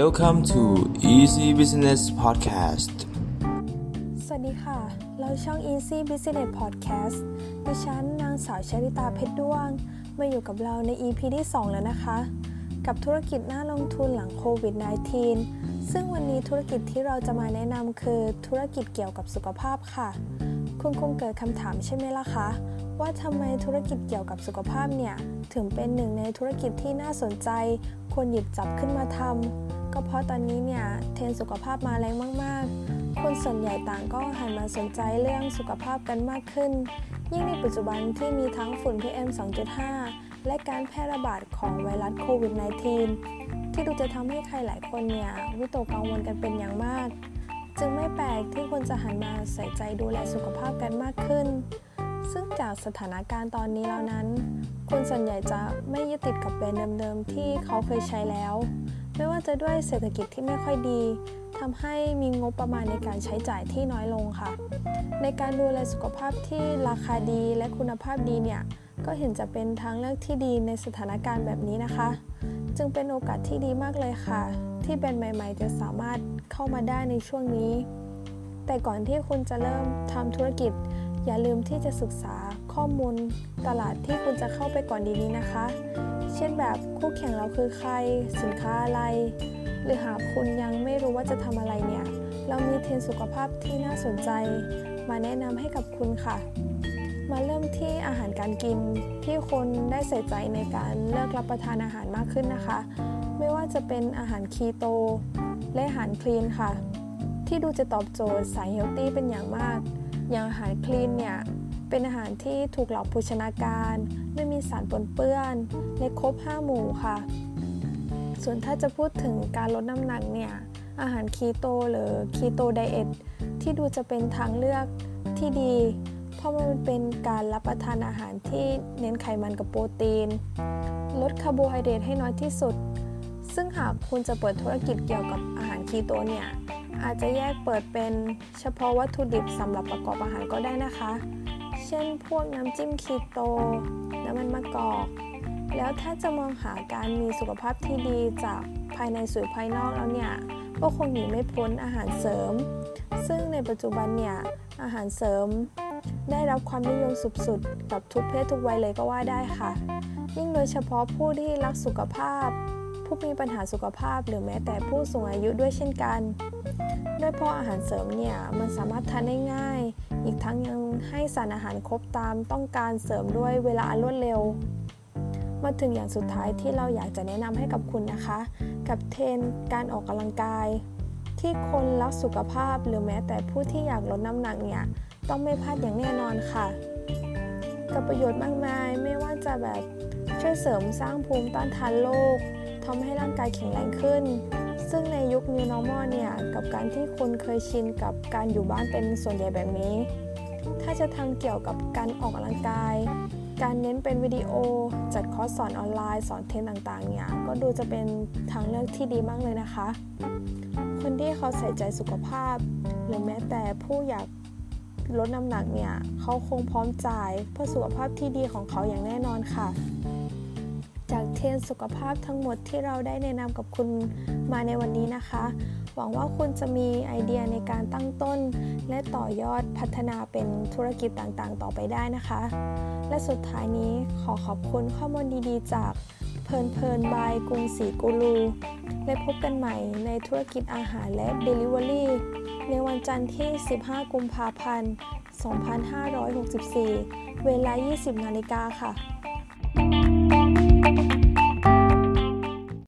Welcome to Easy Business Podcast สวัสดีค่ะเราช่อง Easy Business Podcast ดิฉันนางสาวชริตาเพชรด้วงมาอยู่กับเราใน EP ที่ 2 แล้วนะคะกับธุรกิจหน้าลงทุนหลังโควิด -19 ซึ่งวันนี้ธุรกิจที่เราจะมาแนะนำคือธุรกิจเกี่ยวกับสุขภาพค่ะคุณคงเกิดคำถามใช่ไหมล่ะคะว่าทำไมธุรกิจเกี่ยวกับสุขภาพเนี่ยถึงเป็นหนึ่งในธุรกิจที่น่าสนใจควรหยิบจับขึ้นมาทำก็เพราะตอนนี้เนี่ยเทรนด์สุขภาพมาแรงมากๆคนส่วนใหญ่ต่างก็หันมาสนใจเรื่องสุขภาพกันมากขึ้นยิ่งในปัจจุบันที่มีทั้งฝุ่น PM 2.5 และการแพร่ระบาดของไวรัสโควิด -19 ที่ดูจะทำให้ใครหลายคนเนี่ยวิตกกังวลกันเป็นอย่างมากจึงไม่แปลกที่คนจะหันมาใส่ใจดูแลสุขภาพกันมากขึ้นซึ่งจากสถานการณ์ตอนนี้แล้วนั้นคนส่วนใหญ่จะไม่ยึดติดกับแบรนด์เดิมๆที่เขาเคยใช้แล้วไม่ว่าจะด้วยเศรษฐกิจที่ไม่ค่อยดีทำให้มีงบประมาณในการใช้จ่ายที่น้อยลงค่ะในการดูแลสุขภาพที่ราคาดีและคุณภาพดีเนี่ยก็เห็นจะเป็นทางเลือกที่ดีในสถานการณ์แบบนี้นะคะจึงเป็นโอกาสที่ดีมากเลยค่ะที่แบรนด์ใหม่ๆจะสามารถเข้ามาได้ในช่วงนี้แต่ก่อนที่คุณจะเริ่มทำธุรกิจอย่าลืมที่จะศึกษาข้อมูลตลาดที่คุณจะเข้าไปก่อนดีๆนะคะเช่นแบบคู่แข่งเราคือใครสินค้าอะไรหรือหากคุณยังไม่รู้ว่าจะทำอะไรเนี่ยเรามีเทรนด์สุขภาพที่น่าสนใจมาแนะนำให้กับคุณค่ะมาเริ่มที่อาหารการกินที่คนได้ใส่ใจในการเลือกรับประทานอาหารมากขึ้นนะคะไม่ว่าจะเป็นอาหารคีโตและอาหารคลีนค่ะที่ดูจะตอบโจทย์สายเฮลตี้เป็นอย่างมากอย่างอาหารคลีนเนี่ยเป็นอาหารที่ถูกหลักโภชนาการไม่มีสารปนเปื้อนและครบ5หมู่ค่ะส่วนถ้าจะพูดถึงการลดน้ำหนักเนี่ยอาหารคีโตหรือคีโตไดเอทที่ดูจะเป็นทางเลือกที่ดีเพราะมันเป็นการรับประทานอาหารที่เน้นไขมันกับโปรตีนลดคาร์โบไฮเดรตให้น้อยที่สุดซึ่งหากคุณจะเปิดธุรกิจเกี่ยวกับอาหารคีโตเนี่ยอาจจะแยกเปิดเป็นเฉพาะวัตถุดิบสำหรับประกอบอาหารก็ได้นะคะเช่นพวกน้ำจิ้มคีโตน้ำมันมะกอกแล้วถ้าจะมองหาการมีสุขภาพที่ดีจากภายในสู่ภายนอกแล้วเนี่ยก็คงหนีไม่พ้นอาหารเสริมซึ่งในปัจจุบันเนี่ยอาหารเสริมได้รับความนิยมสุดๆกับทุกเพศทุกวัยเลยก็ว่าได้ค่ะยิ่งโดยเฉพาะผู้ที่รักสุขภาพผู้มีปัญหาสุขภาพหรือแม้แต่ผู้สูงอายุด้วยเช่นกันด้วยเพราะอาหารเสริมเนี่ยมันสามารถทานได้ง่ายอีกทั้งยังให้สารอาหารครบตามต้องการเสริมด้วยเวลาอันรวดเร็วมาถึงอย่างสุดท้ายที่เราอยากจะแนะนำให้กับคุณนะคะกับเทรนด์การออกกำลังกายที่คนรักสุขภาพหรือแม้แต่ผู้ที่อยากลดน้ำหนักเนี่ยต้องไม่พลาดอย่างแน่นอนค่ะกับประโยชน์มากมายไม่ว่าจะแบบช่วยเสริมสร้างภูมิต้านทานโรคทำให้ร่างกายแข็งแรงขึ้นซึ่งในยุค New Normal เนี่ยกับการที่คนเคยชินกับการอยู่บ้านเป็นส่วนใหญ่แบบนี้ถ้าจะทำเกี่ยวกับการออกกำลังกายการเน้นเป็นวิดีโอจัดคอร์สสอนออนไลน์สอนเทรนต่างๆเนี่ยก็ดูจะเป็นทางเลือกที่ดีมากเลยนะคะคนที่เขาใส่ใจสุขภาพหรือแม้แต่ผู้อยากลดน้ำหนักเนี่ยเขาคงพร้อมจ่ายเพื่อสุขภาพที่ดีของเขาอย่างแน่นอนค่ะจากเทรนด์สุขภาพทั้งหมดที่เราได้แนะนำกับคุณมาในวันนี้นะคะหวังว่าคุณจะมีไอเดียในการตั้งต้นและต่อยอดพัฒนาเป็นธุรกิจต่างๆต่อไปได้นะคะและสุดท้ายนี้ขอขอบคุณข้อมูลดีๆจากเพลินบายกรุงศรีกูรูและพบกันใหม่ในธุรกิจอาหารและ Delivery ในวันจันทร์ที่15 กุมภาพันธ์ 2564 เวลา 20:00 น.ค่ะ